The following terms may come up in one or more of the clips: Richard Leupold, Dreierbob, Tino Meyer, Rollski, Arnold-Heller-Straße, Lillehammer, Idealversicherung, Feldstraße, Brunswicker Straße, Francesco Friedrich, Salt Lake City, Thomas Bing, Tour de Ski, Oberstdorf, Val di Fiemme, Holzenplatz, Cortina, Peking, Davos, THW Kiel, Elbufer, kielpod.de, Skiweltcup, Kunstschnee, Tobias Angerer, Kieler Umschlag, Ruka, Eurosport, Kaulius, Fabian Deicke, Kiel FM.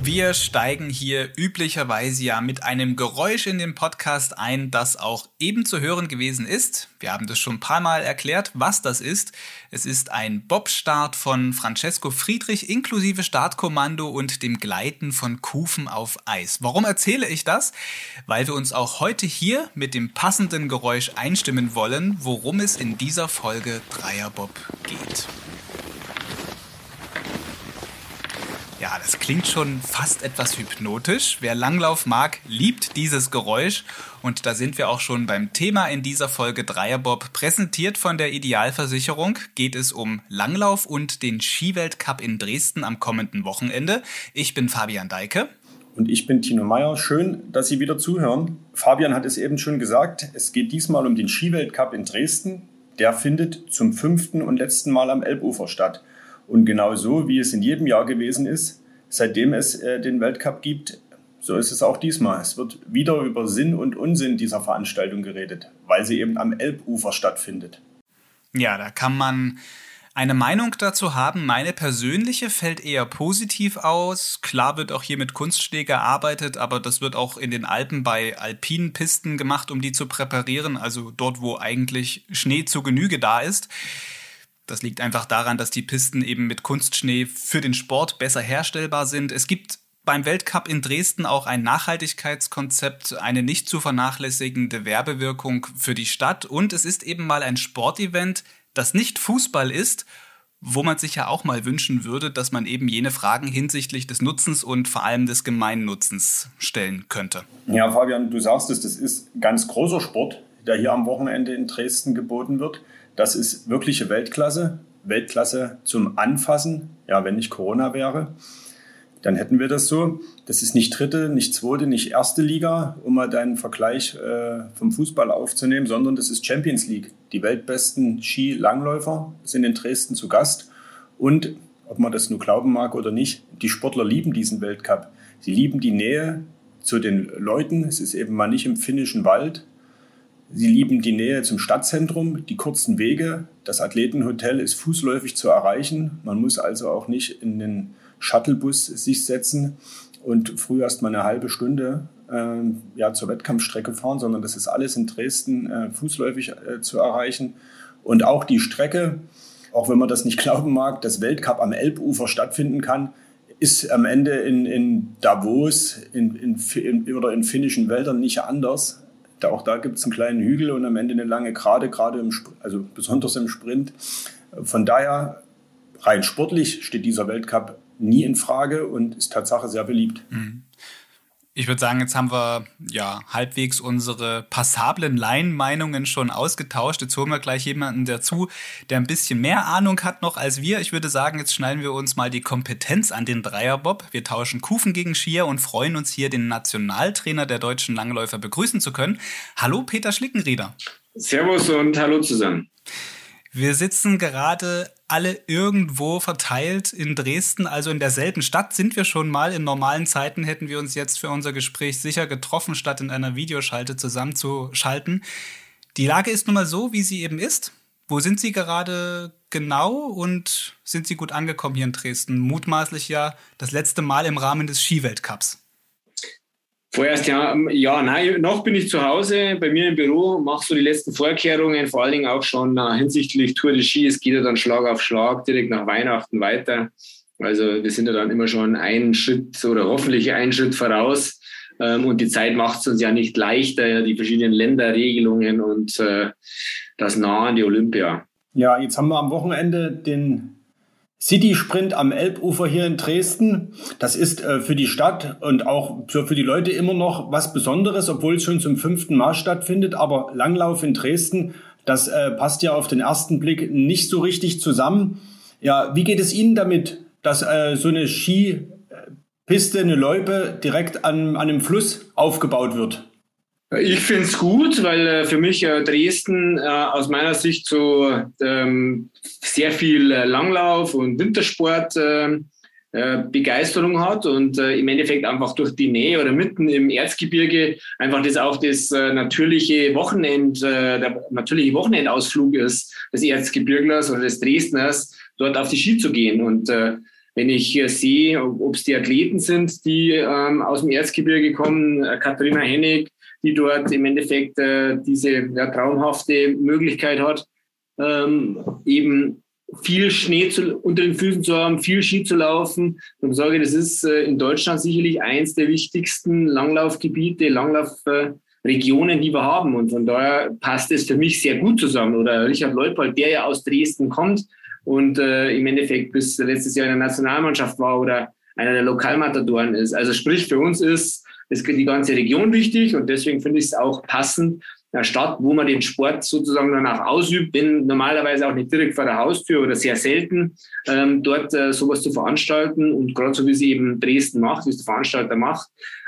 Wir steigen hier üblicherweise ja mit einem Geräusch in den Podcast ein, das auch eben zu hören gewesen ist. Wir haben das schon ein paar Mal erklärt, was das ist. Es ist ein Bobstart von Francesco Friedrich inklusive Startkommando und dem Gleiten von Kufen auf Eis. Warum erzähle ich das? Weil wir uns auch heute hier mit dem passenden Geräusch einstimmen wollen, worum es in dieser Folge Dreierbob geht. Ja, das klingt schon fast etwas hypnotisch. Wer Langlauf mag, liebt dieses Geräusch. Und da sind wir auch schon beim Thema in dieser Folge Dreierbob. Präsentiert von der Idealversicherung geht es um Langlauf und den Skiweltcup in Dresden am kommenden Wochenende. Ich bin Fabian Deicke. Und ich bin Tino Meyer. Schön, dass Sie wieder zuhören. Fabian hat es eben schon gesagt, es geht diesmal um den Skiweltcup in Dresden. Der findet zum 5. und letzten Mal am Elbufer statt. Und genau so, wie es in jedem Jahr gewesen ist, seitdem es den Weltcup gibt, so ist es auch diesmal. Es wird wieder über Sinn und Unsinn dieser Veranstaltung geredet, weil sie eben am Elbufer stattfindet. Ja, da kann man eine Meinung dazu haben. Meine persönliche fällt eher positiv aus. Klar wird auch hier mit Kunstschnee gearbeitet, aber das wird auch in den Alpen bei alpinen Pisten gemacht, um die zu präparieren. Also dort, wo eigentlich Schnee zu Genüge da ist. Das liegt einfach daran, dass die Pisten eben mit Kunstschnee für den Sport besser herstellbar sind. Es gibt beim Weltcup in Dresden auch ein Nachhaltigkeitskonzept, eine nicht zu vernachlässigende Werbewirkung für die Stadt. Und es ist eben mal ein Sportevent, das nicht Fußball ist, wo man sich ja auch mal wünschen würde, dass man eben jene Fragen hinsichtlich des Nutzens und vor allem des Gemeinnutzens stellen könnte. Ja, Fabian, du sagst es, das ist ganz großer Sport, der hier am Wochenende in Dresden geboten wird. Das ist wirkliche Weltklasse. Weltklasse zum Anfassen. Ja, wenn nicht Corona wäre, dann hätten wir das so. Das ist nicht dritte, nicht zweite, nicht erste Liga, um mal deinen Vergleich vom Fußball aufzunehmen, sondern das ist Champions League. Die weltbesten Skilangläufer sind in Dresden zu Gast. Und, ob man das nur glauben mag oder nicht, die Sportler lieben diesen Weltcup. Sie lieben die Nähe zu den Leuten. Es ist eben mal nicht im finnischen Wald. Sie lieben die Nähe zum Stadtzentrum, die kurzen Wege. Das Athletenhotel ist fußläufig zu erreichen. Man muss also auch nicht in den Shuttlebus sich setzen und früh erst mal eine halbe Stunde zur Wettkampfstrecke fahren, sondern das ist alles in Dresden fußläufig zu erreichen. Und auch die Strecke, auch wenn man das nicht glauben mag, dass Weltcup am Elbufer stattfinden kann, ist am Ende in Davos oder in finnischen Wäldern nicht anders. Auch da gibt es einen kleinen Hügel und am Ende eine lange Gerade, also besonders im Sprint. Von daher, rein sportlich steht dieser Weltcup nie in Frage und ist Tatsache sehr beliebt. Ich würde sagen, jetzt haben wir ja halbwegs unsere passablen Laienmeinungen schon ausgetauscht. Jetzt holen wir gleich jemanden dazu, der ein bisschen mehr Ahnung hat noch als wir. Ich würde sagen, jetzt schneiden wir uns mal die Kompetenz an den Dreierbob. Wir tauschen Kufen gegen Skier und freuen uns hier, den Nationaltrainer der deutschen Langläufer begrüßen zu können. Hallo Peter Schlickenrieder. Servus und hallo zusammen. Wir sitzen gerade alle irgendwo verteilt in Dresden, also in derselben Stadt sind wir schon mal. In normalen Zeiten hätten wir uns jetzt für unser Gespräch sicher getroffen, statt in einer Videoschalte zusammenzuschalten. Die Lage ist nun mal so, wie sie eben ist. Wo sind Sie gerade genau und sind Sie gut angekommen hier in Dresden? Mutmaßlich ja das letzte Mal im Rahmen des Skiweltcups. Vorerst nein, noch bin ich zu Hause bei mir im Büro, mache so die letzten Vorkehrungen, vor allen Dingen auch schon hinsichtlich Tour de Ski. Es geht ja dann Schlag auf Schlag direkt nach Weihnachten weiter. Also wir sind ja dann immer schon einen Schritt oder hoffentlich einen Schritt voraus. Und die Zeit macht es uns ja nicht leichter, ja, die verschiedenen Länderregelungen und das Nahen der Olympia. Ja, jetzt haben wir am Wochenende den City-Sprint am Elbufer hier in Dresden. Das ist für die Stadt und auch für die Leute immer noch was Besonderes, obwohl es schon zum 5. Mal stattfindet. Aber Langlauf in Dresden, das passt ja auf den ersten Blick nicht so richtig zusammen. Ja, wie geht es Ihnen damit, dass so eine Skipiste, eine Loipe direkt an einem Fluss aufgebaut wird? Ich finde es gut, weil für mich Dresden aus meiner Sicht so sehr viel Langlauf und Wintersport Begeisterung hat und im Endeffekt einfach durch die Nähe oder mitten im Erzgebirge einfach das auch das der natürliche Wochenendausflug ist des Erzgebirglers oder des Dresdners, dort auf die Ski zu gehen. Und wenn ich sehe, ob es die Athleten sind, die aus dem Erzgebirge kommen, Katharina Hennig, die dort im Endeffekt diese traumhafte Möglichkeit hat, eben viel Schnee unter den Füßen zu haben, viel Ski zu laufen. Und ich sage, das ist in Deutschland sicherlich eins der wichtigsten Langlaufgebiete, Langlaufregionen, die wir haben. Und von daher passt es für mich sehr gut zusammen. Oder Richard Leupold, der ja aus Dresden kommt und im Endeffekt bis letztes Jahr in der Nationalmannschaft war oder einer der Lokalmatadoren ist. Also sprich, für uns ist die ganze Region wichtig und deswegen finde ich es auch passend, einer Stadt, wo man den Sport sozusagen danach ausübt, wenn normalerweise auch nicht direkt vor der Haustür oder sehr selten, dort sowas zu veranstalten. Und gerade so, wie es eben Dresden macht, wie es der Veranstalter macht.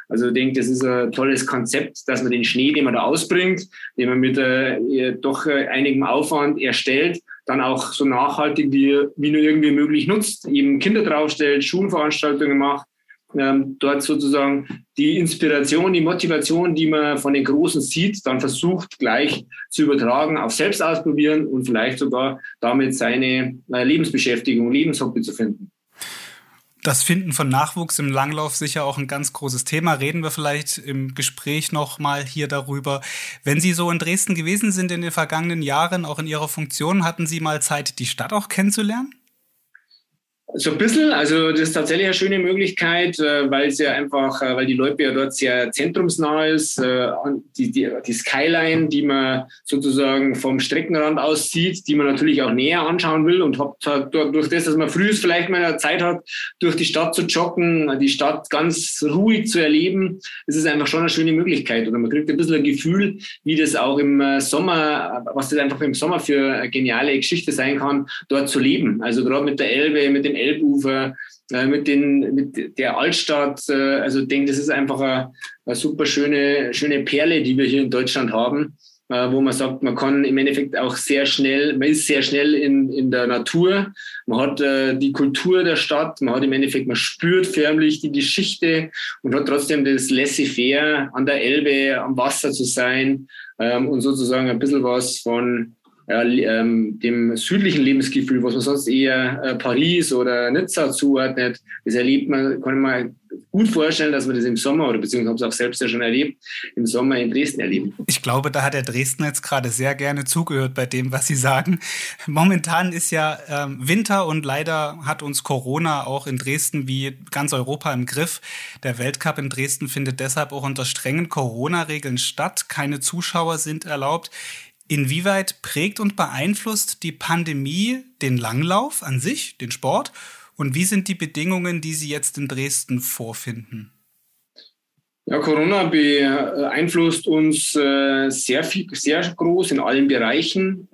Also ich denke, das ist ein tolles Konzept, dass man den Schnee, den man da ausbringt, den man mit doch einigem Aufwand erstellt, dann auch so nachhaltig wie nur irgendwie möglich nutzt, eben Kinder draufstellt, Schulveranstaltungen macht, dort sozusagen die Inspiration, die Motivation, die man von den Großen sieht, dann versucht gleich zu übertragen, auf selbst ausprobieren und vielleicht sogar damit seine Lebensbeschäftigung, Lebenshobby zu finden. Das Finden von Nachwuchs im Langlauf sicher auch ein ganz großes Thema. Reden wir vielleicht im Gespräch nochmal hier darüber. Wenn Sie so in Dresden gewesen sind in den vergangenen Jahren, auch in Ihrer Funktion, hatten Sie mal Zeit, die Stadt auch kennenzulernen? So ein bisschen, also das ist tatsächlich eine schöne Möglichkeit, weil es ja einfach, weil die Loipe ja dort sehr zentrumsnah ist, die Skyline, die man sozusagen vom Streckenrand aus sieht, die man natürlich auch näher anschauen will und hat durch das, dass man früh vielleicht mal Zeit hat, durch die Stadt zu joggen, die Stadt ganz ruhig zu erleben, das ist einfach schon eine schöne Möglichkeit oder man kriegt ein bisschen ein Gefühl, wie das auch im Sommer, was das einfach im Sommer für eine geniale Geschichte sein kann, dort zu leben, also gerade mit der Elbe, mit dem Elbufer, mit der Altstadt. Also ich denke, das ist einfach eine super schöne Perle, die wir hier in Deutschland haben, wo man sagt, man kann im Endeffekt auch sehr schnell, man ist sehr schnell in der Natur, man hat die Kultur der Stadt, man hat im Endeffekt, man spürt förmlich die Geschichte und hat trotzdem das Laissez-faire an der Elbe, am Wasser zu sein und sozusagen ein bisschen was von dem südlichen Lebensgefühl, was man sonst eher Paris oder Nizza zuordnet, das erlebt man, kann man gut vorstellen, dass man das im Sommer oder beziehungsweise auch selbst ja schon erlebt, im Sommer in Dresden erleben. Ich glaube, da hat der Dresden jetzt gerade sehr gerne zugehört bei dem, was Sie sagen. Momentan ist ja Winter und leider hat uns Corona auch in Dresden wie ganz Europa im Griff. Der Weltcup in Dresden findet deshalb auch unter strengen Corona-Regeln statt. Keine Zuschauer sind erlaubt. Inwieweit prägt und beeinflusst die Pandemie den Langlauf an sich, den Sport? Und wie sind die Bedingungen, die Sie jetzt in Dresden vorfinden? Ja, Corona beeinflusst uns sehr groß in allen Bereichen.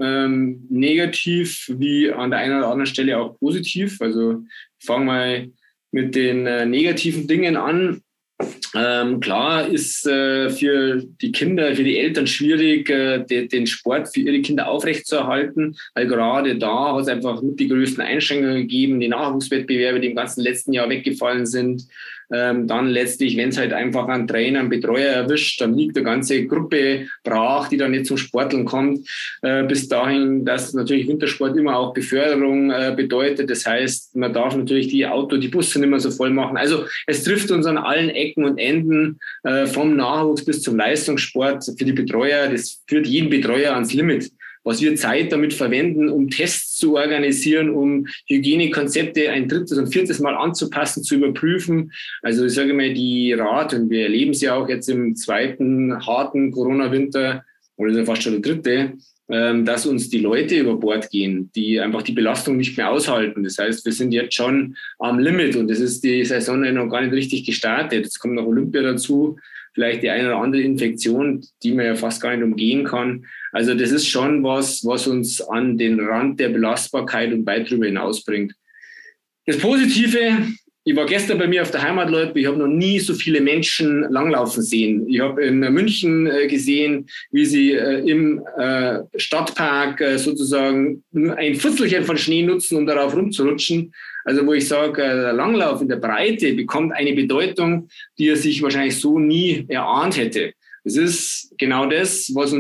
Negativ wie an der einen oder anderen Stelle auch positiv. Also ich fange mal mit den negativen Dingen an. Klar ist für die Kinder, für die Eltern schwierig, den Sport für ihre Kinder aufrechtzuerhalten, weil gerade da hat es einfach mit die größten Einschränkungen gegeben, die Nachwuchswettbewerbe, die im ganzen letzten Jahr weggefallen sind. Dann letztlich, wenn es halt einfach einen Trainer, einen Betreuer erwischt, dann liegt eine ganze Gruppe brach, die dann nicht zum Sporteln kommt. Bis dahin, dass natürlich Wintersport immer auch Beförderung bedeutet. Das heißt, man darf natürlich die Busse nicht mehr so voll machen. Also es trifft uns an allen Ecken und Enden, vom Nachwuchs bis zum Leistungssport für die Betreuer. Das führt jeden Betreuer ans Limit. Was wir Zeit damit verwenden, um Tests zu organisieren, um Hygienekonzepte ein drittes und viertes Mal anzupassen, zu überprüfen. Also ich sage mal, die Raten, wir erleben es ja auch jetzt im zweiten harten Corona-Winter oder fast schon der dritte, dass uns die Leute über Bord gehen, die einfach die Belastung nicht mehr aushalten. Das heißt, wir sind jetzt schon am Limit und das ist die Saison noch gar nicht richtig gestartet. Jetzt kommt noch Olympia dazu. Vielleicht die eine oder andere Infektion, die man ja fast gar nicht umgehen kann. Also das ist schon was uns an den Rand der Belastbarkeit und weit drüber hinaus bringt. Das Positive, ich war gestern bei mir auf der Heimatloipe, ich habe noch nie so viele Menschen langlaufen sehen. Ich habe in München gesehen, wie sie im Stadtpark sozusagen ein Futzelchen von Schnee nutzen, um darauf rumzurutschen. Also wo ich sage, der Langlauf in der Breite bekommt eine Bedeutung, die er sich wahrscheinlich so nie erahnt hätte. Es ist genau das, was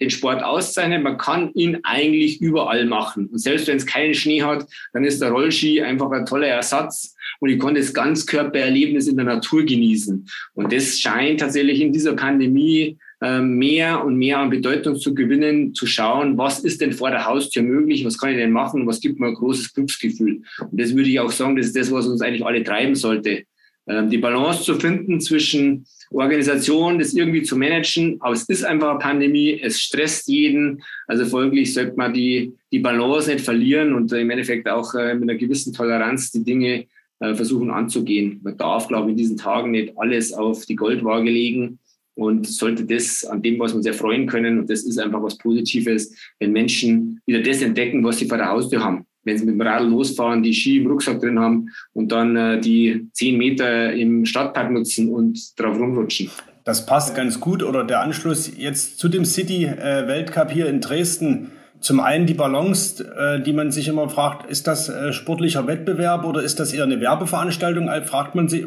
den Sport auszeichnet. Man kann ihn eigentlich überall machen. Und selbst wenn es keinen Schnee hat, dann ist der Rollski einfach ein toller Ersatz. Und ich konnte das Ganzkörpererlebnis in der Natur genießen. Und das scheint tatsächlich in dieser Pandemie mehr und mehr an Bedeutung zu gewinnen, zu schauen, was ist denn vor der Haustür möglich, was kann ich denn machen, was gibt mir ein großes Glücksgefühl. Und das würde ich auch sagen, das ist das, was uns eigentlich alle treiben sollte. Die Balance zu finden zwischen Organisation, das irgendwie zu managen, aber es ist einfach eine Pandemie, es stresst jeden, also folglich sollte man die Balance nicht verlieren und im Endeffekt auch mit einer gewissen Toleranz die Dinge versuchen anzugehen. Man darf, glaube ich, in diesen Tagen nicht alles auf die Goldwaage legen und sollte das an dem, was wir uns erfreuen können, und das ist einfach was Positives, wenn Menschen wieder das entdecken, was sie vor der Haustür haben. Wenn sie mit dem Radl losfahren, die Ski im Rucksack drin haben und dann die 10 Meter im Stadtpark nutzen und drauf rumrutschen. Das passt ganz gut. Oder der Anschluss jetzt zu dem City-Weltcup hier in Dresden. Zum einen die Balance, die man sich immer fragt, ist das sportlicher Wettbewerb oder ist das eher eine Werbeveranstaltung?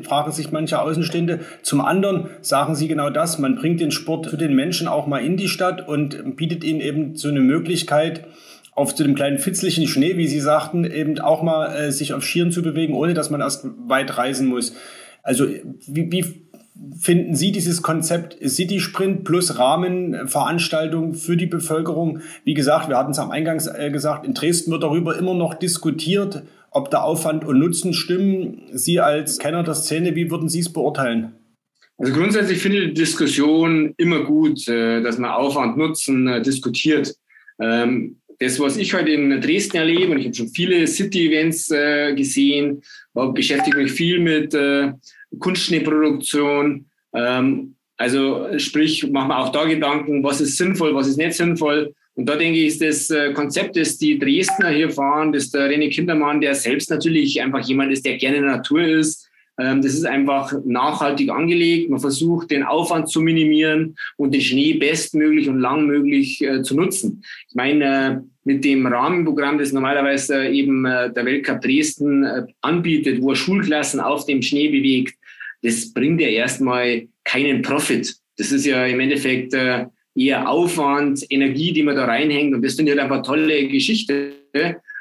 Fragen sich manche Außenstehende. Zum anderen sagen sie genau das, man bringt den Sport für den Menschen auch mal in die Stadt und bietet ihnen eben so eine Möglichkeit, auf zu dem kleinen fitzlichen Schnee, wie Sie sagten, eben auch mal sich auf Skiern zu bewegen, ohne dass man erst weit reisen muss. Also wie finden Sie dieses Konzept City-Sprint plus Rahmenveranstaltung für die Bevölkerung? Wie gesagt, wir hatten es am Eingang gesagt, in Dresden wird darüber immer noch diskutiert, ob der Aufwand und Nutzen stimmen. Sie als Kenner der Szene, wie würden Sie es beurteilen? Also grundsätzlich finde ich die Diskussion immer gut, dass man Aufwand, Nutzen diskutiert. Das, was ich heute in Dresden erlebe, und ich habe schon viele City-Events gesehen, beschäftige mich viel mit Kunstschneeproduktion. Also sprich, machen wir auch da Gedanken, was ist sinnvoll, was ist nicht sinnvoll. Und da denke ich, ist das Konzept, das die Dresdner hier fahren, dass der René Kindermann, der selbst natürlich einfach jemand ist, der gerne in der Natur ist. Das ist einfach nachhaltig angelegt. Man versucht, den Aufwand zu minimieren und den Schnee bestmöglich und langmöglich zu nutzen. Ich meine, mit dem Rahmenprogramm, das normalerweise eben der Weltcup Dresden anbietet, wo er Schulklassen auf dem Schnee bewegt, das bringt ja erstmal keinen Profit. Das ist ja im Endeffekt eher Aufwand, Energie, die man da reinhängt. Und das finde ich halt einfach eine tolle Geschichte,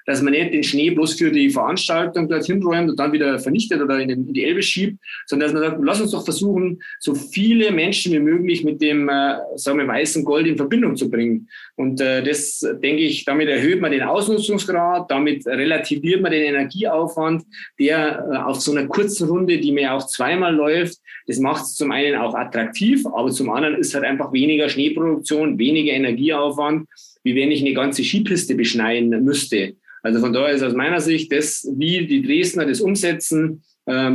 dass man nicht den Schnee bloß für die Veranstaltung dorthin räumt und dann wieder vernichtet oder in die Elbe schiebt, sondern dass man sagt, lass uns doch versuchen, so viele Menschen wie möglich mit dem, sagen wir, weißen Gold in Verbindung zu bringen. Und das, denke ich, damit erhöht man den Ausnutzungsgrad, damit relativiert man den Energieaufwand, der auf so einer kurzen Runde, die mir auch zweimal läuft, das macht es zum einen auch attraktiv, aber zum anderen ist halt einfach weniger Schneeproduktion, weniger Energieaufwand, wie wenn ich eine ganze Skipiste beschneiden müsste. Also von daher ist aus meiner Sicht das, wie die Dresdner das umsetzen,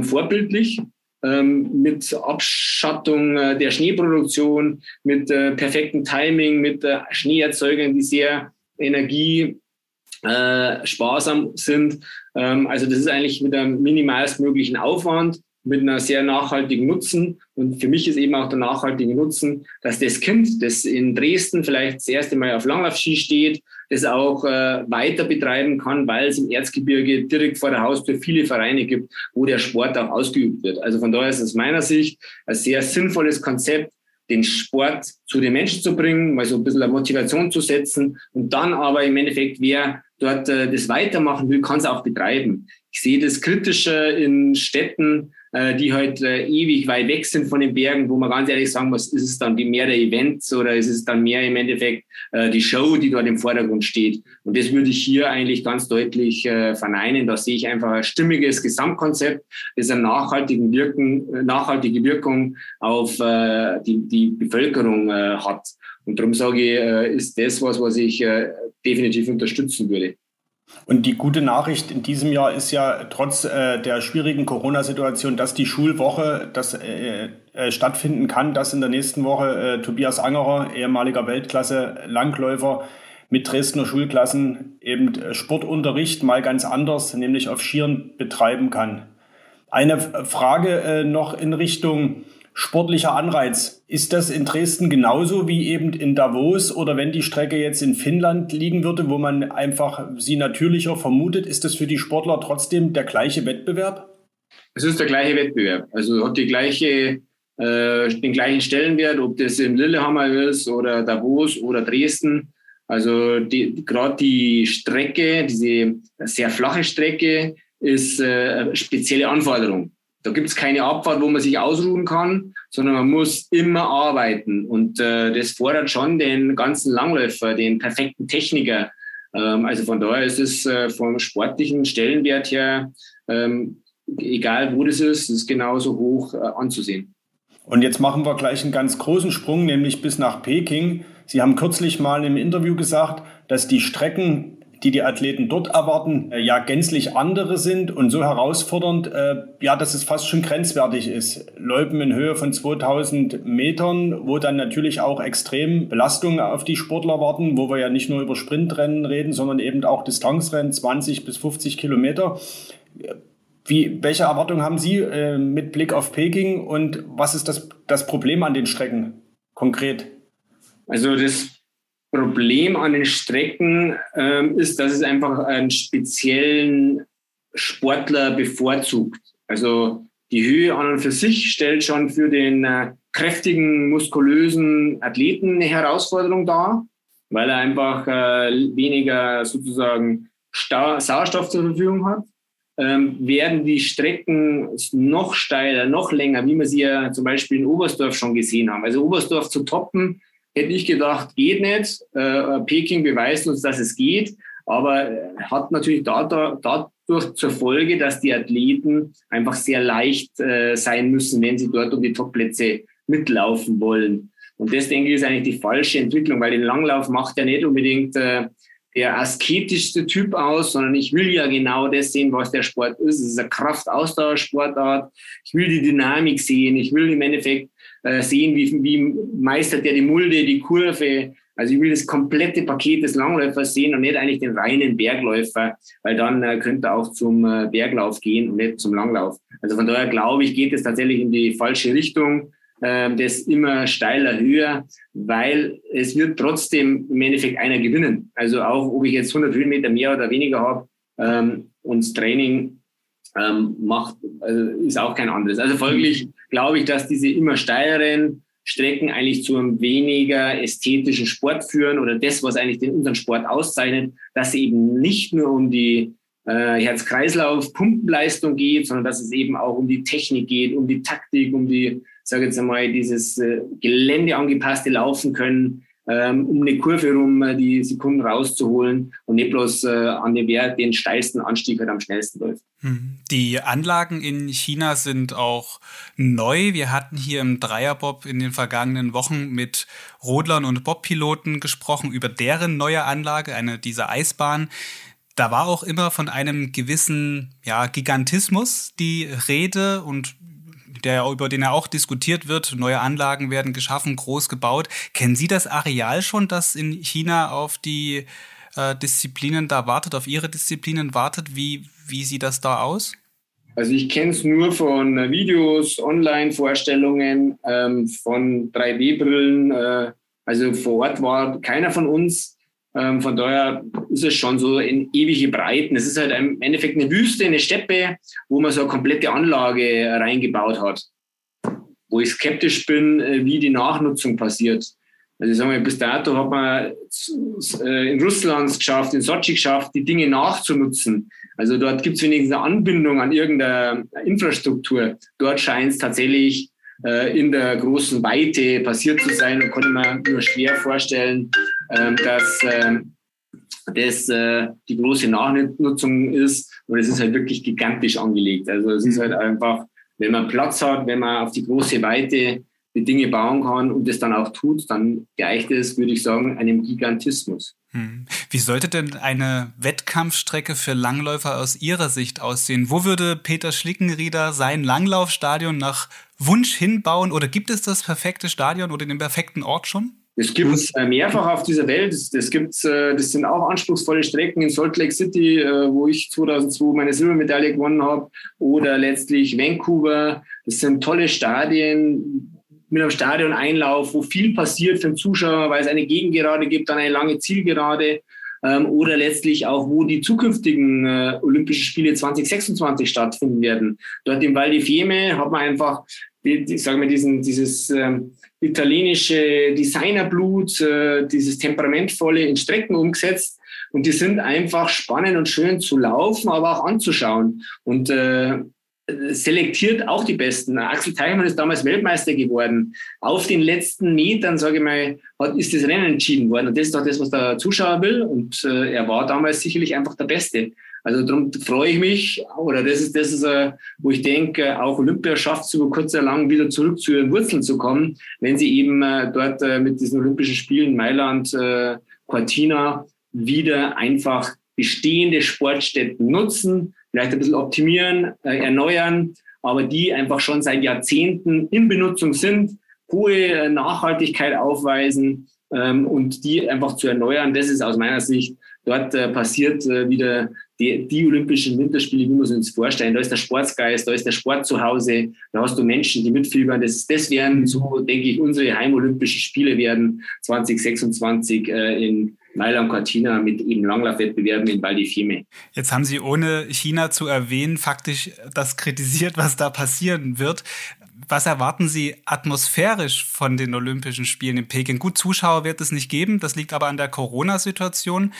vorbildlich, mit Abschattung der Schneeproduktion, mit perfektem Timing, mit Schneeerzeugern, die sehr energiesparsam sind. Also das ist eigentlich mit einem minimalstmöglichen Aufwand, mit einer sehr nachhaltigen Nutzen. Und für mich ist eben auch der nachhaltige Nutzen, dass das Kind, das in Dresden vielleicht das erste Mal auf Langlaufski steht, das auch weiter betreiben kann, weil es im Erzgebirge direkt vor der Haustür viele Vereine gibt, wo der Sport auch ausgeübt wird. Also von daher ist es aus meiner Sicht ein sehr sinnvolles Konzept, den Sport zu den Menschen zu bringen, mal so ein bisschen eine Motivation zu setzen und dann aber im Endeffekt, wer dort das weitermachen will, kann es auch betreiben. Ich sehe das kritischer in Städten, die halt ewig weit weg sind von den Bergen, wo man ganz ehrlich sagen muss, ist es dann mehr der Events oder ist es dann mehr im Endeffekt die Show, die dort im Vordergrund steht. Und das würde ich hier eigentlich ganz deutlich verneinen. Da sehe ich einfach ein stimmiges Gesamtkonzept, das eine nachhaltige Wirkung auf die Bevölkerung hat. Und darum sage ich, ist das was ich definitiv unterstützen würde. Und die gute Nachricht in diesem Jahr ist ja trotz der schwierigen Corona-Situation, dass die Schulwoche stattfinden kann, dass in der nächsten Woche Tobias Angerer, ehemaliger Weltklasse-Langläufer, mit Dresdner Schulklassen eben Sportunterricht mal ganz anders, nämlich auf Skiern betreiben kann. Eine Frage noch in Richtung sportlicher Anreiz. Ist das in Dresden genauso wie eben in Davos oder wenn die Strecke jetzt in Finnland liegen würde, wo man einfach sie natürlicher vermutet, ist das für die Sportler trotzdem der gleiche Wettbewerb? Es ist der gleiche Wettbewerb. Also hat die gleiche den gleichen Stellenwert, ob das im Lillehammer ist oder Davos oder Dresden. Also gerade die Strecke, diese sehr flache Strecke, ist eine spezielle Anforderung. Da gibt es keine Abfahrt, wo man sich ausruhen kann, sondern man muss immer arbeiten. Und das fordert schon den ganzen Langläufer, den perfekten Techniker. Also von daher ist es vom sportlichen Stellenwert her, egal wo das ist genauso hoch anzusehen. Und jetzt machen wir gleich einen ganz großen Sprung, nämlich bis nach Peking. Sie haben kürzlich mal im Interview gesagt, dass die Strecken, die die Athleten dort erwarten, ja gänzlich andere sind und so herausfordernd, ja, dass es fast schon grenzwertig ist. Loipen in Höhe von 2000 Metern, wo dann natürlich auch extrem Belastungen auf die Sportler warten, wo wir ja nicht nur über Sprintrennen reden, sondern eben auch Distanzrennen, 20 bis 50 Kilometer. Welche Erwartungen haben Sie mit Blick auf Peking und was ist das Problem an den Strecken konkret? Also das Problem an den Strecken ist, dass es einfach einen speziellen Sportler bevorzugt. Also die Höhe an und für sich stellt schon für den kräftigen, muskulösen Athleten eine Herausforderung dar, weil er einfach weniger sozusagen Sauerstoff zur Verfügung hat. Werden die Strecken noch steiler, noch länger, wie wir sie ja zum Beispiel in Oberstdorf schon gesehen haben. Also Oberstdorf zu toppen, hätte ich gedacht, geht nicht. Peking beweist uns, dass es geht, aber hat natürlich dadurch zur Folge, dass die Athleten einfach sehr leicht sein müssen, wenn sie dort um die Topplätze mitlaufen wollen. Und das, denke ich, ist eigentlich die falsche Entwicklung, weil den Langlauf macht ja nicht unbedingt der asketischste Typ aus, sondern ich will ja genau das sehen, was der Sport ist. Es ist eine Kraft-Ausdauer-Sportart. Ich will die Dynamik sehen. Ich will im Endeffekt sehen, wie meistert der die Mulde, die Kurve. Also ich will das komplette Paket des Langläufers sehen und nicht eigentlich den reinen Bergläufer, weil dann könnte er auch zum Berglauf gehen und nicht zum Langlauf. Also von daher glaube ich, geht es tatsächlich in die falsche Richtung. Das immer steiler, höher, weil es wird trotzdem im Endeffekt einer gewinnen. Also auch, ob ich jetzt 100 Höhenmeter mehr oder weniger habe, und das Training macht, also ist auch kein anderes. Also folglich glaube ich, dass diese immer steileren Strecken eigentlich zu einem weniger ästhetischen Sport führen oder das, was eigentlich unseren Sport auszeichnet, dass sie eben nicht nur um die Herz-Kreislauf-Pumpenleistung geht, sondern dass es eben auch um die Technik geht, um die Taktik, um die, sage jetzt einmal, dieses Gelände angepasste Laufen können, um eine Kurve rum die Sekunden rauszuholen und nicht bloß an dem, wer den steilsten Anstieg halt am schnellsten läuft. Die Anlagen in China sind auch neu. Wir hatten hier im Dreierbob in den vergangenen Wochen mit Rodlern und Bobpiloten gesprochen über deren neue Anlage, eine dieser Eisbahnen. Da war auch immer von einem gewissen Gigantismus die Rede und über den ja auch diskutiert wird. Neue Anlagen werden geschaffen, groß gebaut. Kennen Sie das Areal schon, das in China auf die Disziplinen da wartet, auf Ihre Disziplinen wartet? Wie sieht das da aus? Also ich kenne es nur von Videos, Online-Vorstellungen, von 3D-Brillen. Also vor Ort war keiner von uns. Von daher ist es schon so in ewige Breiten. Es ist halt im Endeffekt eine Wüste, eine Steppe, wo man so eine komplette Anlage reingebaut hat. Wo ich skeptisch bin, wie die Nachnutzung passiert. Also ich sage mal, bis dato hat man in Russland es geschafft, in Sochi geschafft, die Dinge nachzunutzen. Also dort gibt es wenigstens eine Anbindung an irgendeine Infrastruktur. Dort scheint es tatsächlich in der großen Weite passiert zu sein und konnte man nur schwer vorstellen, dass das die große Nachnutzung ist. Und es ist halt wirklich gigantisch angelegt. Also es ist halt einfach, wenn man Platz hat, wenn man auf die große Weite die Dinge bauen kann und das dann auch tut, dann gleicht es, würde ich sagen, einem Gigantismus. Wie sollte denn eine Wettkampfstrecke für Langläufer aus Ihrer Sicht aussehen? Wo würde Peter Schlickenrieder sein Langlaufstadion nach Wunsch hinbauen? Oder gibt es das perfekte Stadion oder den perfekten Ort schon? Es gibt es mehrfach auf dieser Welt. Das sind auch anspruchsvolle Strecken in Salt Lake City, wo ich 2002 meine Silbermedaille gewonnen habe. Oder letztlich Vancouver. Das sind tolle Stadien mit einem Stadioneinlauf, wo viel passiert für den Zuschauer, weil es eine Gegengerade gibt, dann eine lange Zielgerade. Oder letztlich auch, wo die zukünftigen Olympischen Spiele 2026 stattfinden werden. Dort im Val di Fiemme hat man einfach sagen wir, dieses italienische Designerblut, dieses temperamentvolle in Strecken umgesetzt. Und die sind einfach spannend und schön zu laufen, aber auch anzuschauen. Und selektiert auch die Besten. Axel Teichmann ist damals Weltmeister geworden. Auf den letzten Metern, sage ich mal, ist das Rennen entschieden worden. Und das ist doch das, was der Zuschauer will. Und er war damals sicherlich einfach der Beste. Also darum freue ich mich, oder das ist wo ich denke, auch Olympia schafft es über kurz oder lang wieder zurück zu ihren Wurzeln zu kommen, wenn sie eben dort mit diesen Olympischen Spielen Mailand, Cortina wieder einfach bestehende Sportstätten nutzen, vielleicht ein bisschen optimieren, erneuern, aber die einfach schon seit Jahrzehnten in Benutzung sind, hohe Nachhaltigkeit aufweisen und die einfach zu erneuern. Das ist aus meiner Sicht, dort passiert wieder die Olympischen Winterspiele, wie wir uns vorstellen. Da ist der Sportsgeist, da ist der Sport zu Hause, da hast du Menschen, die mitfiebern. Das werden so, denke ich, unsere heimolympischen Spiele werden 2026 in Mailand, Cortina mit eben Langlaufwettbewerben in Val di Fiemme. Jetzt haben Sie, ohne China zu erwähnen, faktisch das kritisiert, was da passieren wird. Was erwarten Sie atmosphärisch von den Olympischen Spielen in Peking? Gut, Zuschauer wird es nicht geben, das liegt aber an der Corona-Situation.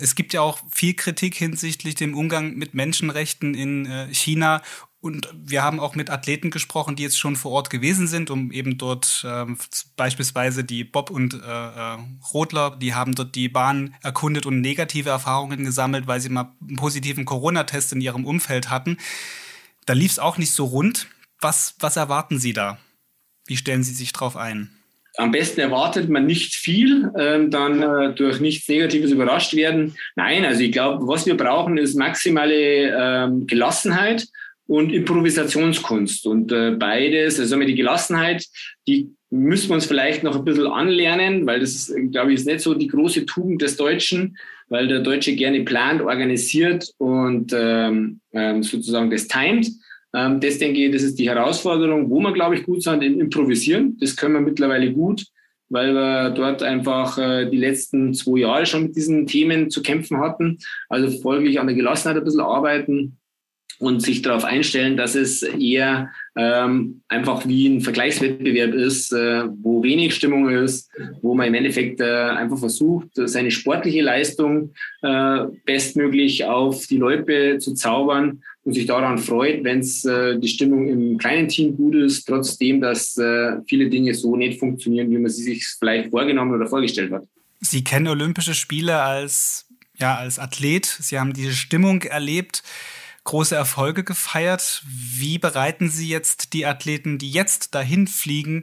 Es gibt ja auch viel Kritik hinsichtlich dem Umgang mit Menschenrechten in China. Und wir haben auch mit Athleten gesprochen, die jetzt schon vor Ort gewesen sind, um eben dort beispielsweise die Bob und Rodler, die haben dort die Bahn erkundet und negative Erfahrungen gesammelt, weil sie mal einen positiven Corona-Test in ihrem Umfeld hatten. Da lief es auch nicht so rund. Was erwarten Sie da? Wie stellen Sie sich drauf ein? Am besten erwartet man nicht viel, dann durch nichts Negatives überrascht werden. Nein, also ich glaube, was wir brauchen, ist maximale Gelassenheit und Improvisationskunst. Und beides, also die Gelassenheit, die müssen wir uns vielleicht noch ein bisschen anlernen, weil das, glaube ich, ist nicht so die große Tugend des Deutschen, weil der Deutsche gerne plant, organisiert und sozusagen das timet. Das, denke ich, das ist die Herausforderung, wo wir, glaube ich, gut sind, im Improvisieren. Das können wir mittlerweile gut, weil wir dort einfach die letzten 2 Jahre schon mit diesen Themen zu kämpfen hatten. Also folglich an der Gelassenheit ein bisschen arbeiten und sich darauf einstellen, dass es eher einfach wie ein Vergleichswettbewerb ist, wo wenig Stimmung ist, wo man im Endeffekt einfach versucht, seine sportliche Leistung bestmöglich auf die Loipe zu zaubern und sich daran freut, wenn es die Stimmung im kleinen Team gut ist, trotzdem, dass viele Dinge so nicht funktionieren, wie man sie sich vielleicht vorgenommen oder vorgestellt hat. Sie kennen Olympische Spiele als Athlet. Sie haben diese Stimmung erlebt, große Erfolge gefeiert. Wie bereiten Sie jetzt die Athleten, die jetzt dahin fliegen,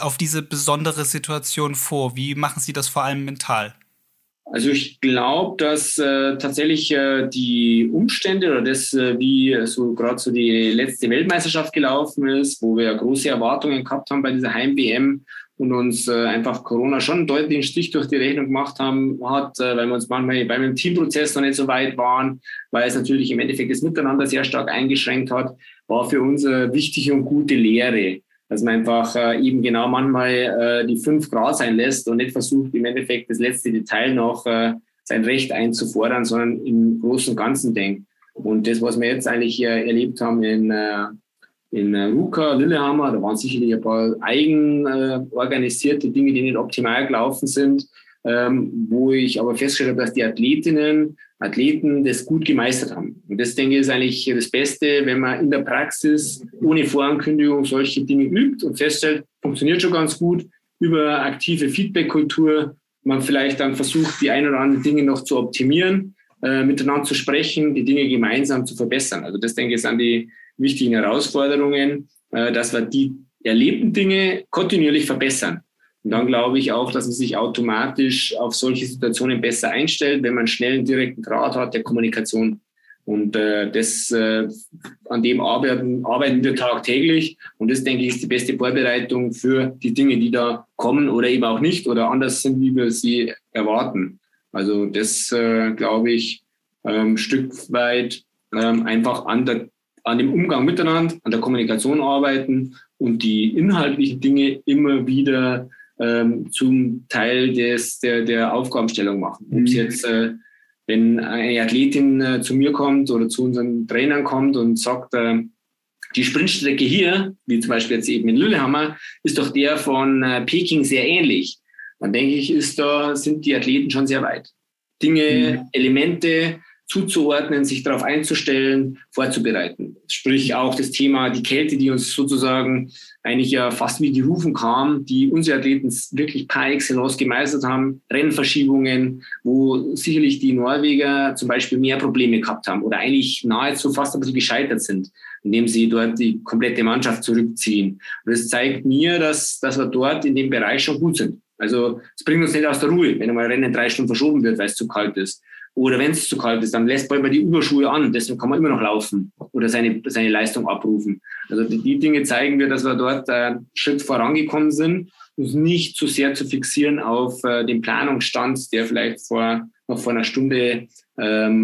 auf diese besondere Situation vor? Wie machen Sie das vor allem mental? Also ich glaube, dass tatsächlich die Umstände oder das, wie so gerade so die letzte Weltmeisterschaft gelaufen ist, wo wir große Erwartungen gehabt haben bei dieser Heim-WM und uns einfach Corona schon einen deutlichen Strich durch die Rechnung gemacht hat, weil wir uns manchmal beim Teamprozess noch nicht so weit waren, weil es natürlich im Endeffekt das Miteinander sehr stark eingeschränkt hat, war für uns eine wichtige und gute Lehre, dass man einfach eben genau manchmal die 5 Grad sein lässt und nicht versucht, im Endeffekt das letzte Detail noch sein Recht einzufordern, sondern im Großen und Ganzen denkt. Und das, was wir jetzt eigentlich erlebt haben in Ruka, Lillehammer, da waren sicherlich ein paar eigenorganisierte Dinge, die nicht optimal gelaufen sind, wo ich aber festgestellt habe, dass die Athleten das gut gemeistert haben. Und das, denke ich, ist eigentlich das Beste, wenn man in der Praxis ohne Vorankündigung solche Dinge übt und feststellt, funktioniert schon ganz gut, über aktive Feedback-Kultur, man vielleicht dann versucht, die ein oder anderen Dinge noch zu optimieren, miteinander zu sprechen, die Dinge gemeinsam zu verbessern. Also das, denke ich, sind die wichtigen Herausforderungen, dass wir die erlebten Dinge kontinuierlich verbessern. Und dann glaube ich auch, dass man sich automatisch auf solche Situationen besser einstellt, wenn man schnell einen direkten Draht hat der Kommunikation. Und an dem arbeiten wir tagtäglich. Und das, denke ich, ist die beste Vorbereitung für die Dinge, die da kommen oder eben auch nicht oder anders sind, wie wir sie erwarten. Also das, glaube ich, ein Stück weit einfach an dem Umgang miteinander, an der Kommunikation arbeiten und die inhaltlichen Dinge immer wieder zum Teil der Aufgabenstellung machen. Ob es jetzt, wenn eine Athletin zu mir kommt oder zu unseren Trainern kommt und sagt, Die Sprintstrecke hier, wie zum Beispiel jetzt eben in Lillehammer, ist doch der von Peking sehr ähnlich. Dann denke ich, sind die Athleten schon sehr weit. Dinge, Elemente zuzuordnen, sich darauf einzustellen, vorzubereiten. Sprich auch das Thema die Kälte, die uns sozusagen eigentlich ja fast wie gerufen kam, die unsere Athleten wirklich par excellence gemeistert haben, Rennverschiebungen, wo sicherlich die Norweger zum Beispiel mehr Probleme gehabt haben oder eigentlich nahezu fast ein bisschen gescheitert sind, indem sie dort die komplette Mannschaft zurückziehen. Und das zeigt mir, dass wir dort in dem Bereich schon gut sind. Also es bringt uns nicht aus der Ruhe, wenn einmal ein Rennen 3 Stunden verschoben wird, weil es zu kalt ist. Oder wenn es zu kalt ist, dann bringt man die Überschuhe an, deswegen kann man immer noch laufen oder seine Leistung abrufen. Also die Dinge zeigen wir, dass wir dort einen Schritt vorangekommen sind, uns nicht zu sehr zu fixieren auf den Planungsstand, der vielleicht noch vor einer Stunde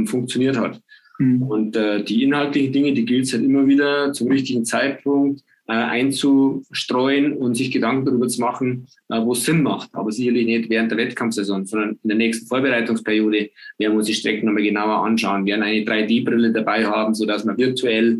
funktioniert hat. Mhm. Und die inhaltlichen Dinge, die gilt es halt immer wieder zum richtigen Zeitpunkt einzustreuen und sich Gedanken darüber zu machen, wo es Sinn macht. Aber sicherlich nicht während der Wettkampfsaison, sondern in der nächsten Vorbereitungsperiode werden wir uns die Strecken nochmal genauer anschauen, werden eine 3D-Brille dabei haben, sodass man virtuell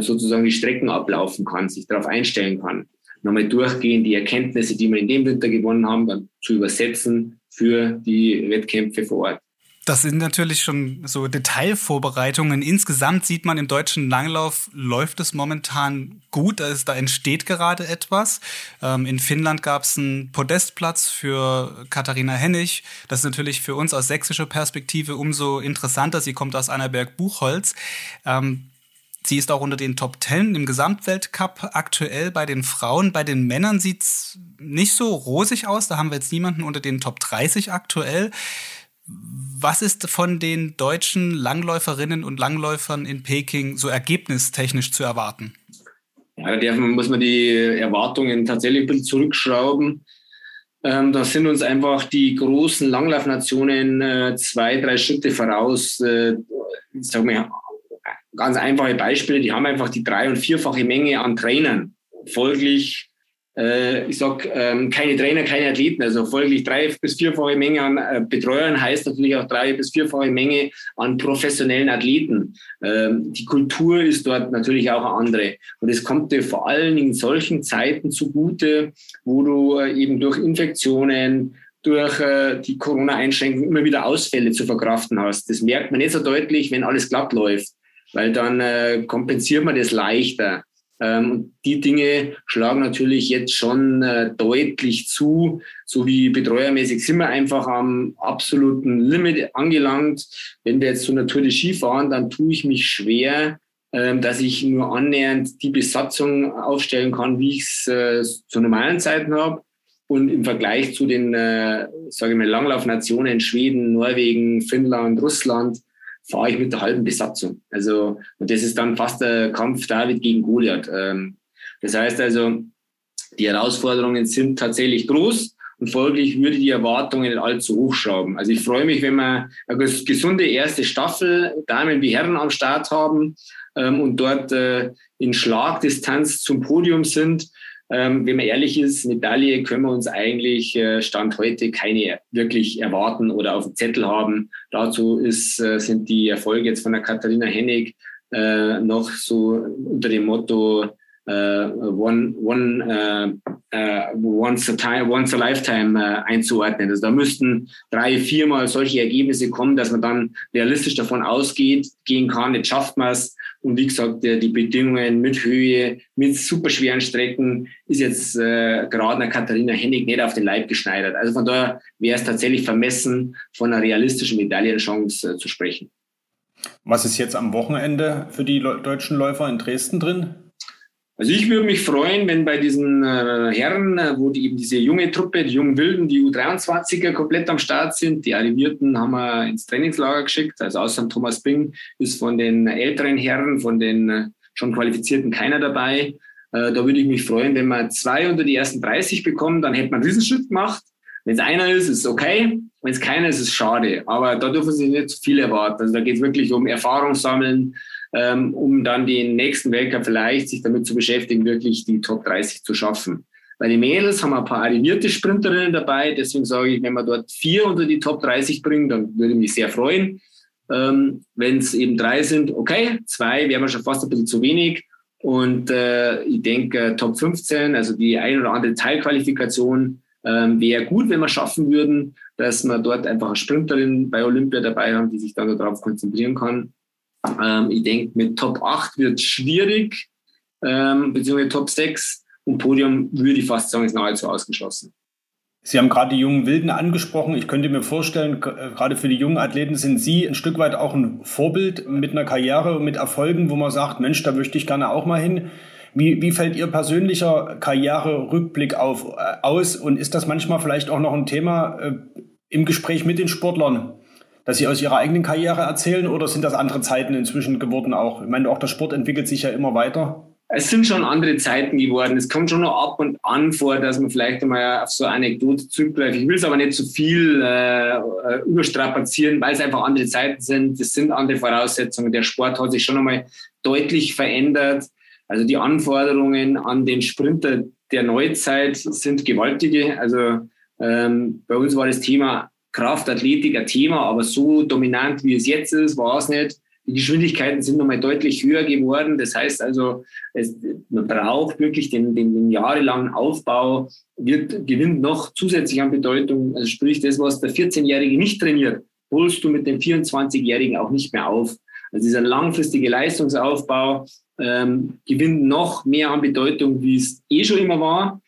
sozusagen die Strecken ablaufen kann, sich darauf einstellen kann. Nochmal durchgehen, die Erkenntnisse, die wir in dem Winter gewonnen haben, dann zu übersetzen für die Wettkämpfe vor Ort. Das sind natürlich schon so Detailvorbereitungen. Insgesamt sieht man, im deutschen Langlauf läuft es momentan gut. Da entsteht gerade etwas. In Finnland gab es einen Podestplatz für Katharina Hennig. Das ist natürlich für uns aus sächsischer Perspektive umso interessanter. Sie kommt aus Annaberg-Buchholz. Sie ist auch unter den Top 10 im Gesamtweltcup aktuell bei den Frauen. Bei den Männern sieht es nicht so rosig aus. Da haben wir jetzt niemanden unter den Top 30 aktuell. Was ist von den deutschen Langläuferinnen und Langläufern in Peking so ergebnistechnisch zu erwarten? Ja, da muss man die Erwartungen tatsächlich ein bisschen zurückschrauben. Da sind uns einfach die großen Langlaufnationen 2-3 Schritte voraus. Ich sag mal, ganz einfache Beispiele, die haben einfach die 3- und 4-fache Menge an Trainern. Folglich keine Trainer, keine Athleten, also folglich 3- bis 4-fache Menge an Betreuern heißt natürlich auch 3- bis 4-fache Menge an professionellen Athleten. Die Kultur ist dort natürlich auch eine andere. Und es kommt dir vor allem in solchen Zeiten zugute, wo du eben durch Infektionen, durch die Corona-Einschränkungen immer wieder Ausfälle zu verkraften hast. Das merkt man nicht so deutlich, wenn alles glatt läuft, weil dann kompensiert man das leichter. Die Dinge schlagen natürlich jetzt schon deutlich zu, so wie betreuermäßig sind wir einfach am absoluten Limit angelangt. Wenn wir jetzt zu einer Tour de Ski fahren, dann tue ich mich schwer, dass ich nur annähernd die Besatzung aufstellen kann, wie ich es zu normalen Zeiten habe. Und im Vergleich zu den Langlaufnationen Schweden, Norwegen, Finnland, Russland, fahre ich mit der halben Besatzung. Also, und das ist dann fast der Kampf David gegen Goliath. Das heißt also, die Herausforderungen sind tatsächlich groß und folglich würde die Erwartungen allzu hochschrauben. Also ich freue mich, wenn wir eine gesunde erste Staffel, Damen wie Herren am Start haben und dort in Schlagdistanz zum Podium sind. Wenn man ehrlich ist, Medaille können wir uns eigentlich Stand heute keine wirklich erwarten oder auf dem Zettel haben. Dazu sind die Erfolge jetzt von der Katharina Hennig noch so unter dem Motto once a lifetime einzuordnen. Also da müssten 3-4 Mal solche Ergebnisse kommen, dass man dann realistisch davon gehen kann, jetzt schafft man es. Und wie gesagt, die Bedingungen mit Höhe, mit superschweren Strecken ist jetzt gerade eine Katharina Hennig nicht auf den Leib geschneidert. Also von daher wäre es tatsächlich vermessen, von einer realistischen Medaillenchance zu sprechen. Was ist jetzt am Wochenende für die deutschen Läufer in Dresden drin? Also ich würde mich freuen, wenn bei diesen Herren, wo eben diese junge Truppe, die jungen Wilden, die U23er komplett am Start sind, die Arrivierten haben wir ins Trainingslager geschickt, also außer Thomas Bing ist von den älteren Herren, von den schon Qualifizierten keiner dabei. Da würde ich mich freuen, wenn wir 2 unter die ersten 30 bekommen, dann hätte man einen Riesenschritt gemacht. Wenn es einer ist, ist es okay. Wenn es keiner ist, ist es schade. Aber da dürfen Sie nicht zu viel erwarten. Also da geht es wirklich um Erfahrung sammeln, um dann den nächsten Weltcup vielleicht sich damit zu beschäftigen, wirklich die Top 30 zu schaffen. Bei den Mädels haben wir ein paar arrivierte Sprinterinnen dabei, deswegen sage ich, wenn wir dort 4 unter die Top 30 bringen, dann würde ich mich sehr freuen. Wenn es eben 3 sind, okay, 2 wären wir schon fast ein bisschen zu wenig, Und ich denke, Top 15, also die ein oder andere Teilqualifikation, wäre gut, wenn wir schaffen würden, dass wir dort einfach eine Sprinterin bei Olympia dabei haben, die sich dann darauf konzentrieren kann. Ich denke, mit Top 8 wird es schwierig, beziehungsweise Top 6 und Podium würde ich fast sagen, ist nahezu ausgeschlossen. Sie haben gerade die jungen Wilden angesprochen. Ich könnte mir vorstellen, gerade für die jungen Athleten sind Sie ein Stück weit auch ein Vorbild mit einer Karriere und mit Erfolgen, wo man sagt, Mensch, da möchte ich gerne auch mal hin. Wie fällt Ihr persönlicher Karriererückblick aus? Und ist das manchmal vielleicht auch noch ein Thema im Gespräch mit den Sportlern, dass Sie aus Ihrer eigenen Karriere erzählen? Oder sind das andere Zeiten inzwischen geworden auch? Ich meine, auch der Sport entwickelt sich ja immer weiter. Es sind schon andere Zeiten geworden. Es kommt schon noch ab und an vor, dass man vielleicht einmal auf so eine Anekdote zurückbleibt. Ich will es aber nicht zu viel überstrapazieren, weil es einfach andere Zeiten sind. Es sind andere Voraussetzungen. Der Sport hat sich schon einmal deutlich verändert. Also die Anforderungen an den Sprinter der Neuzeit sind gewaltige. Also bei uns war das Thema Kraftathletik ein Thema, aber so dominant, wie es jetzt ist, war es nicht. Die Geschwindigkeiten sind nochmal deutlich höher geworden. Das heißt also, man braucht wirklich den jahrelangen Aufbau, gewinnt noch zusätzlich an Bedeutung. Also sprich, das, was der 14-Jährige nicht trainiert, holst du mit dem 24-Jährigen auch nicht mehr auf. Also dieser langfristige Leistungsaufbau gewinnt noch mehr an Bedeutung, wie es eh schon immer war.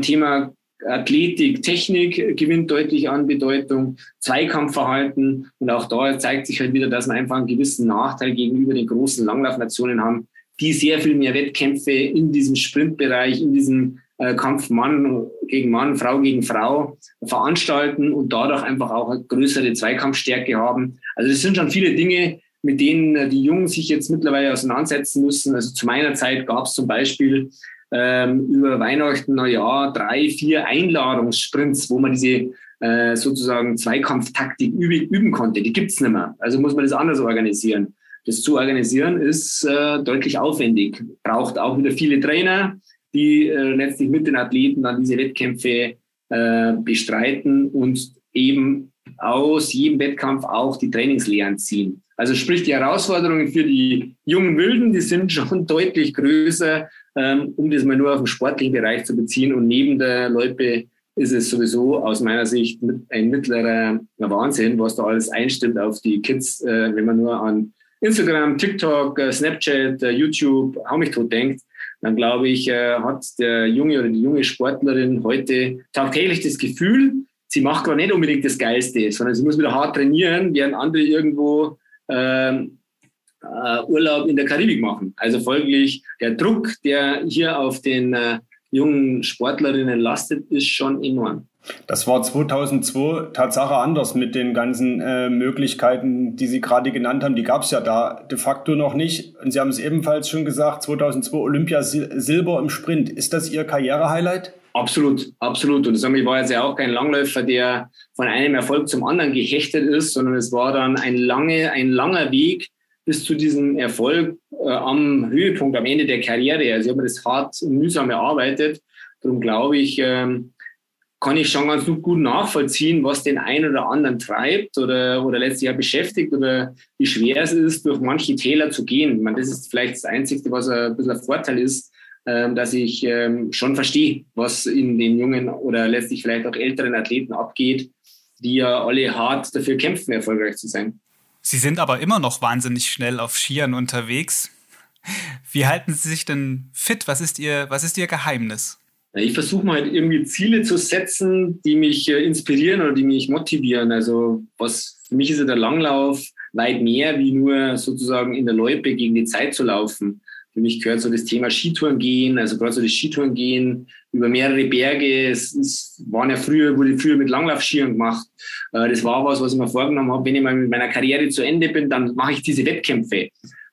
Thema Athletik, Technik gewinnt deutlich an Bedeutung, Zweikampfverhalten, und auch da zeigt sich halt wieder, dass wir einfach einen gewissen Nachteil gegenüber den großen Langlaufnationen haben, die sehr viel mehr Wettkämpfe in diesem Sprintbereich, in diesem Kampf Mann gegen Mann, Frau gegen Frau veranstalten und dadurch einfach auch eine größere Zweikampfstärke haben. Also das sind schon viele Dinge, mit denen die Jungen sich jetzt mittlerweile auseinandersetzen müssen. Also zu meiner Zeit gab es zum Beispiel über Weihnachten, Neujahr 3-4 Einladungssprints, wo man diese sozusagen Zweikampftaktik üben konnte. Die gibt's nicht mehr. Also muss man das anders organisieren. Das zu organisieren ist deutlich aufwendig. Braucht auch wieder viele Trainer, die letztlich mit den Athleten dann diese Wettkämpfe bestreiten und eben aus jedem Wettkampf auch die Trainingslehren ziehen. Also sprich, die Herausforderungen für die jungen Wilden, die sind schon deutlich größer, um das mal nur auf den sportlichen Bereich zu beziehen. Und neben der Loipe ist es sowieso aus meiner Sicht ein mittlerer Wahnsinn, was da alles einstimmt auf die Kids, wenn man nur an Instagram, TikTok, Snapchat, YouTube, hau mich tot denkt, dann glaube ich, hat der Junge oder die junge Sportlerin heute tagtäglich das Gefühl, sie macht gar nicht unbedingt das Geilste, sondern sie muss wieder hart trainieren, während andere irgendwo Urlaub in der Karibik machen. Also folglich der Druck, der hier auf den jungen Sportlerinnen lastet, ist schon enorm. Das war 2002 Tatsache anders mit den ganzen Möglichkeiten, die Sie gerade genannt haben. Die gab es ja da de facto noch nicht. Und Sie haben es ebenfalls schon gesagt, 2002 Olympia Silber im Sprint. Ist das Ihr Karriere-Highlight? Absolut, absolut. Und ich war jetzt ja auch kein Langläufer, der von einem Erfolg zum anderen gehechtet ist, sondern es war dann ein langer Weg bis zu diesem Erfolg am Höhepunkt, am Ende der Karriere. Also ich habe mir das hart und mühsam erarbeitet. Darum glaube ich, kann ich schon ganz gut nachvollziehen, was den einen oder anderen treibt oder letztlich auch beschäftigt oder wie schwer es ist, durch manche Täler zu gehen. Ich meine, das ist vielleicht das Einzige, was ein bisschen ein Vorteil ist, dass ich schon verstehe, was in den jungen oder letztlich vielleicht auch älteren Athleten abgeht, die ja alle hart dafür kämpfen, erfolgreich zu sein. Sie sind aber immer noch wahnsinnig schnell auf Skiern unterwegs. Wie halten Sie sich denn fit? Was ist Ihr Geheimnis? Ich versuche mir halt irgendwie Ziele zu setzen, die mich inspirieren oder die mich motivieren. Also was für mich ist ja der Langlauf weit mehr, wie nur sozusagen in der Loipe gegen die Zeit zu laufen. Für mich gehört so das Thema Skitourengehen, also gerade so das Skitourengehen über mehrere Berge. Es wurde früher mit Langlaufskiern gemacht. Das war was ich mir vorgenommen habe, wenn ich mal mit meiner Karriere zu Ende bin, dann mache ich diese Wettkämpfe.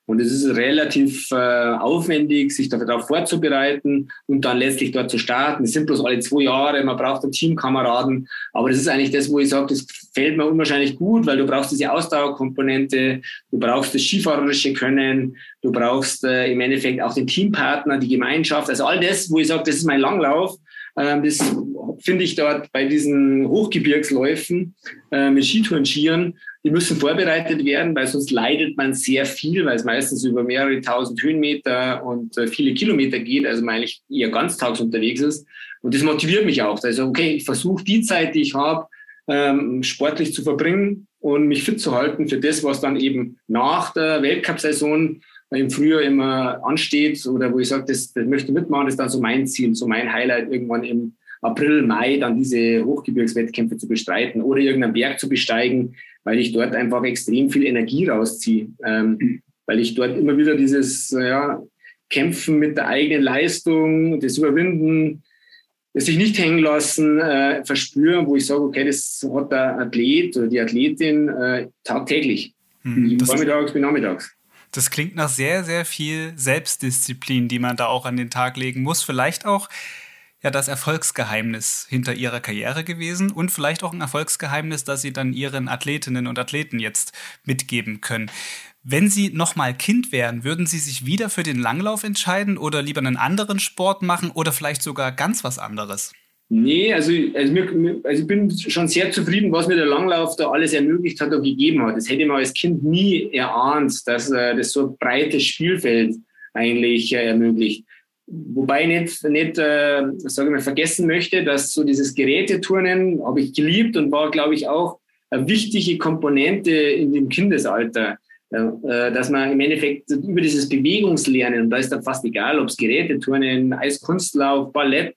Und es ist relativ aufwendig, sich darauf vorzubereiten und dann letztlich dort zu starten. Es sind bloß alle 2 Jahre, man braucht einen Teamkameraden. Aber das ist eigentlich das, wo ich sage, das fällt mir unwahrscheinlich gut, weil du brauchst diese Ausdauerkomponente, du brauchst das skifahrerische Können, du brauchst im Endeffekt auch den Teampartner, die Gemeinschaft. Also all das, wo ich sage, das ist mein Langlauf, das finde ich dort bei diesen Hochgebirgsläufen mit Skitouren, Skiern, Die müssen vorbereitet werden, weil sonst leidet man sehr viel, weil es meistens über mehrere tausend Höhenmeter und viele Kilometer geht, also man eigentlich eher ganztags unterwegs ist. Und das motiviert mich auch. Also okay, ich versuche die Zeit, die ich habe, sportlich zu verbringen und mich fit zu halten für das, was dann eben nach der Weltcup-Saison im Frühjahr immer ansteht oder wo ich sage, das möchte ich mitmachen, das ist dann so mein Ziel, so mein Highlight, irgendwann im April, Mai dann diese Hochgebirgswettkämpfe zu bestreiten oder irgendeinen Berg zu besteigen, weil ich dort einfach extrem viel Energie rausziehe, weil ich dort immer wieder dieses Kämpfen mit der eigenen Leistung, das Überwinden, das sich nicht hängen lassen, verspüren, wo ich sage, okay, das hat der Athlet oder die Athletin tagtäglich, vormittags bis nachmittags. Das klingt nach sehr, sehr viel Selbstdisziplin, die man da auch an den Tag legen muss. Vielleicht auch das Erfolgsgeheimnis hinter ihrer Karriere gewesen und vielleicht auch ein Erfolgsgeheimnis, das sie dann ihren Athletinnen und Athleten jetzt mitgeben können. Wenn Sie nochmal Kind wären, würden Sie sich wieder für den Langlauf entscheiden oder lieber einen anderen Sport machen oder vielleicht sogar ganz was anderes? Nee, also ich bin schon sehr zufrieden, was mir der Langlauf da alles ermöglicht hat und gegeben hat. Das hätte man als Kind nie erahnt, dass das so ein breites Spielfeld eigentlich ermöglicht. Wobei ich nicht vergessen möchte, dass so dieses Geräteturnen habe ich geliebt und war, glaube ich, auch eine wichtige Komponente in dem Kindesalter, dass man im Endeffekt über dieses Bewegungslernen, und da ist dann fast egal, ob es Geräteturnen, Eiskunstlauf, Ballett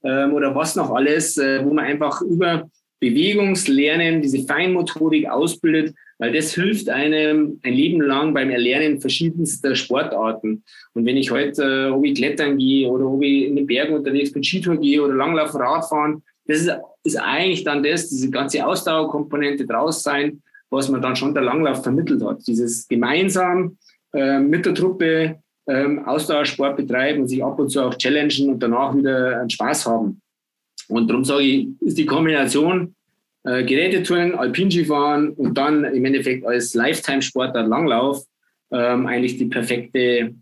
oder was noch alles, wo man einfach über Bewegungslernen diese Feinmotorik ausbildet, weil das hilft einem ein Leben lang beim Erlernen verschiedenster Sportarten. Und wenn ich heute, ob ich klettern gehe oder ob ich in den Bergen unterwegs bin, Skitour gehe oder Langlauf, Radfahren, das ist eigentlich dann diese ganze Ausdauerkomponente draus sein, was man dann schon der Langlauf vermittelt hat. Dieses gemeinsam mit der Truppe Ausdauersport betreiben und sich ab und zu auch challengen und danach wieder einen Spaß haben. Und darum sage ich, ist die Kombination Geräteturnen, Alpinskifahren und dann im Endeffekt als Lifetime-Sportart Langlauf eigentlich die perfekte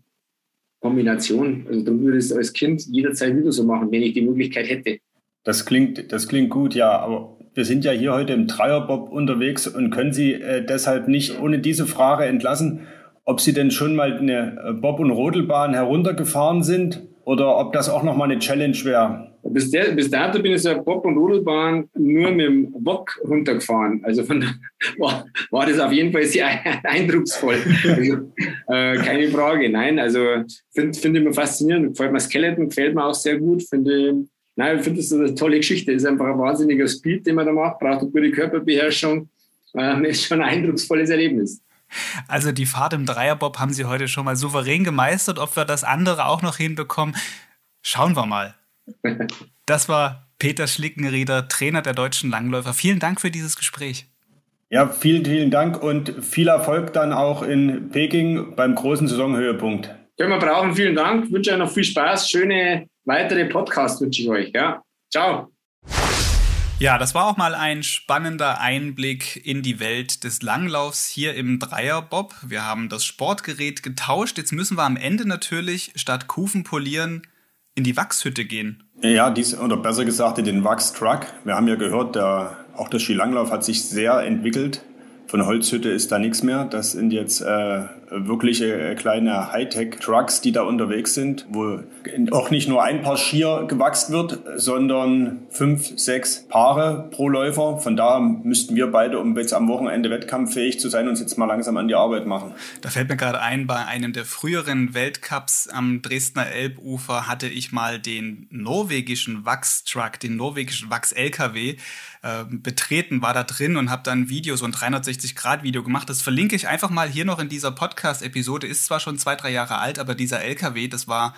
Kombination. Also dann würde ich es als Kind jederzeit wieder so machen, wenn ich die Möglichkeit hätte. Das klingt gut, ja, aber wir sind ja hier heute im Dreierbob unterwegs und können Sie deshalb nicht ohne diese Frage entlassen, ob Sie denn schon mal eine Bob- und Rodelbahn heruntergefahren sind oder ob das auch nochmal eine Challenge wäre. Bis dato bin ich so eine Bob- und Rodelbahn nur mit dem Bock runtergefahren. Also war das auf jeden Fall sehr eindrucksvoll. Also, keine Frage, nein. Also finde ich immer faszinierend. Gefällt mir Skeleton, gefällt mir auch sehr gut. Ich finde das eine tolle Geschichte. Ist einfach ein wahnsinniger Speed, den man da macht. Braucht eine gute Körperbeherrschung. Ist schon ein eindrucksvolles Erlebnis. Also die Fahrt im Dreierbob haben Sie heute schon mal souverän gemeistert. Ob wir das andere auch noch hinbekommen, schauen wir mal. Das war Peter Schlickenrieder, Trainer der deutschen Langläufer. Vielen Dank für dieses Gespräch. Ja, vielen, vielen Dank und viel Erfolg dann auch in Peking beim großen Saisonhöhepunkt. Können wir brauchen. Vielen Dank. Ich wünsche euch noch viel Spaß. Schöne weitere Podcasts wünsche ich euch. Ja. Ciao. Ja, das war auch mal ein spannender Einblick in die Welt des Langlaufs hier im Dreierbob. Wir haben das Sportgerät getauscht. Jetzt müssen wir am Ende natürlich statt Kufen polieren in die Wachshütte gehen. Ja, oder besser gesagt in den Wachstruck. Wir haben ja gehört, auch der Skilanglauf hat sich sehr entwickelt. Von Holzhütte ist da nichts mehr. Das sind jetzt wirkliche kleine Hightech-Trucks, die da unterwegs sind, wo auch nicht nur ein Paar Skier gewachst wird, sondern 5, 6 Paare pro Läufer. Von daher müssten wir beide, um jetzt am Wochenende wettkampffähig zu sein, uns jetzt mal langsam an die Arbeit machen. Da fällt mir gerade ein, bei einem der früheren Weltcups am Dresdner Elbufer hatte ich mal den norwegischen Wachstruck, den norwegischen Wachs-LKW betreten, war da drin und habe dann ein Video, so ein 360-Grad-Video gemacht. Das verlinke ich einfach mal hier noch in dieser Podcast-Episode. Ist zwar schon 2-3 Jahre alt, aber dieser LKW, das war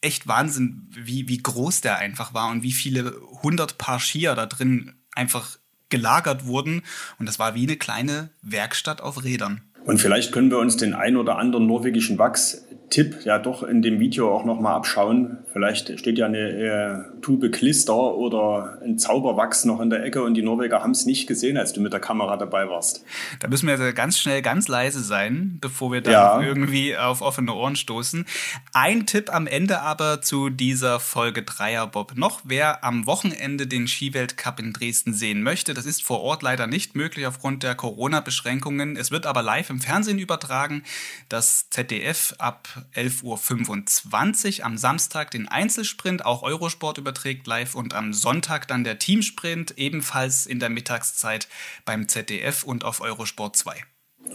echt Wahnsinn, wie groß der einfach war und wie viele 100 Paar Skier da drin einfach gelagert wurden. Und das war wie eine kleine Werkstatt auf Rädern. Und vielleicht können wir uns den ein oder anderen norwegischen Wachs, Tipp ja doch in dem Video auch nochmal abschauen. Vielleicht steht ja eine Tube Klister oder ein Zauberwachs noch in der Ecke und die Norweger haben es nicht gesehen, als du mit der Kamera dabei warst. Da müssen wir also ganz schnell ganz leise sein, bevor wir dann irgendwie auf offene Ohren stoßen. Ein Tipp am Ende aber zu dieser Folge Dreierbob noch. Wer am Wochenende den Skiweltcup in Dresden sehen möchte, das ist vor Ort leider nicht möglich aufgrund der Corona-Beschränkungen. Es wird aber live im Fernsehen übertragen. Das ZDF ab 11.25 Uhr am Samstag den Einzelsprint, auch Eurosport überträgt live und am Sonntag dann der Teamsprint, ebenfalls in der Mittagszeit beim ZDF und auf Eurosport 2.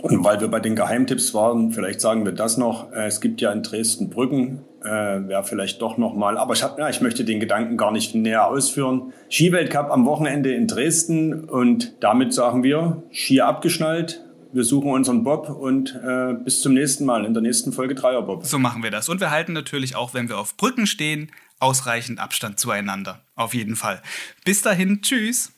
Und weil wir bei den Geheimtipps waren, vielleicht sagen wir das noch, es gibt ja in Dresden Brücken, wäre vielleicht doch nochmal, aber ich möchte den Gedanken gar nicht näher ausführen. Skiweltcup am Wochenende in Dresden und damit sagen wir, Ski abgeschnallt. Wir suchen unseren Bob und bis zum nächsten Mal in der nächsten Folge Dreierbob. So machen wir das. Und wir halten natürlich auch, wenn wir auf Brücken stehen, ausreichend Abstand zueinander. Auf jeden Fall. Bis dahin, tschüss.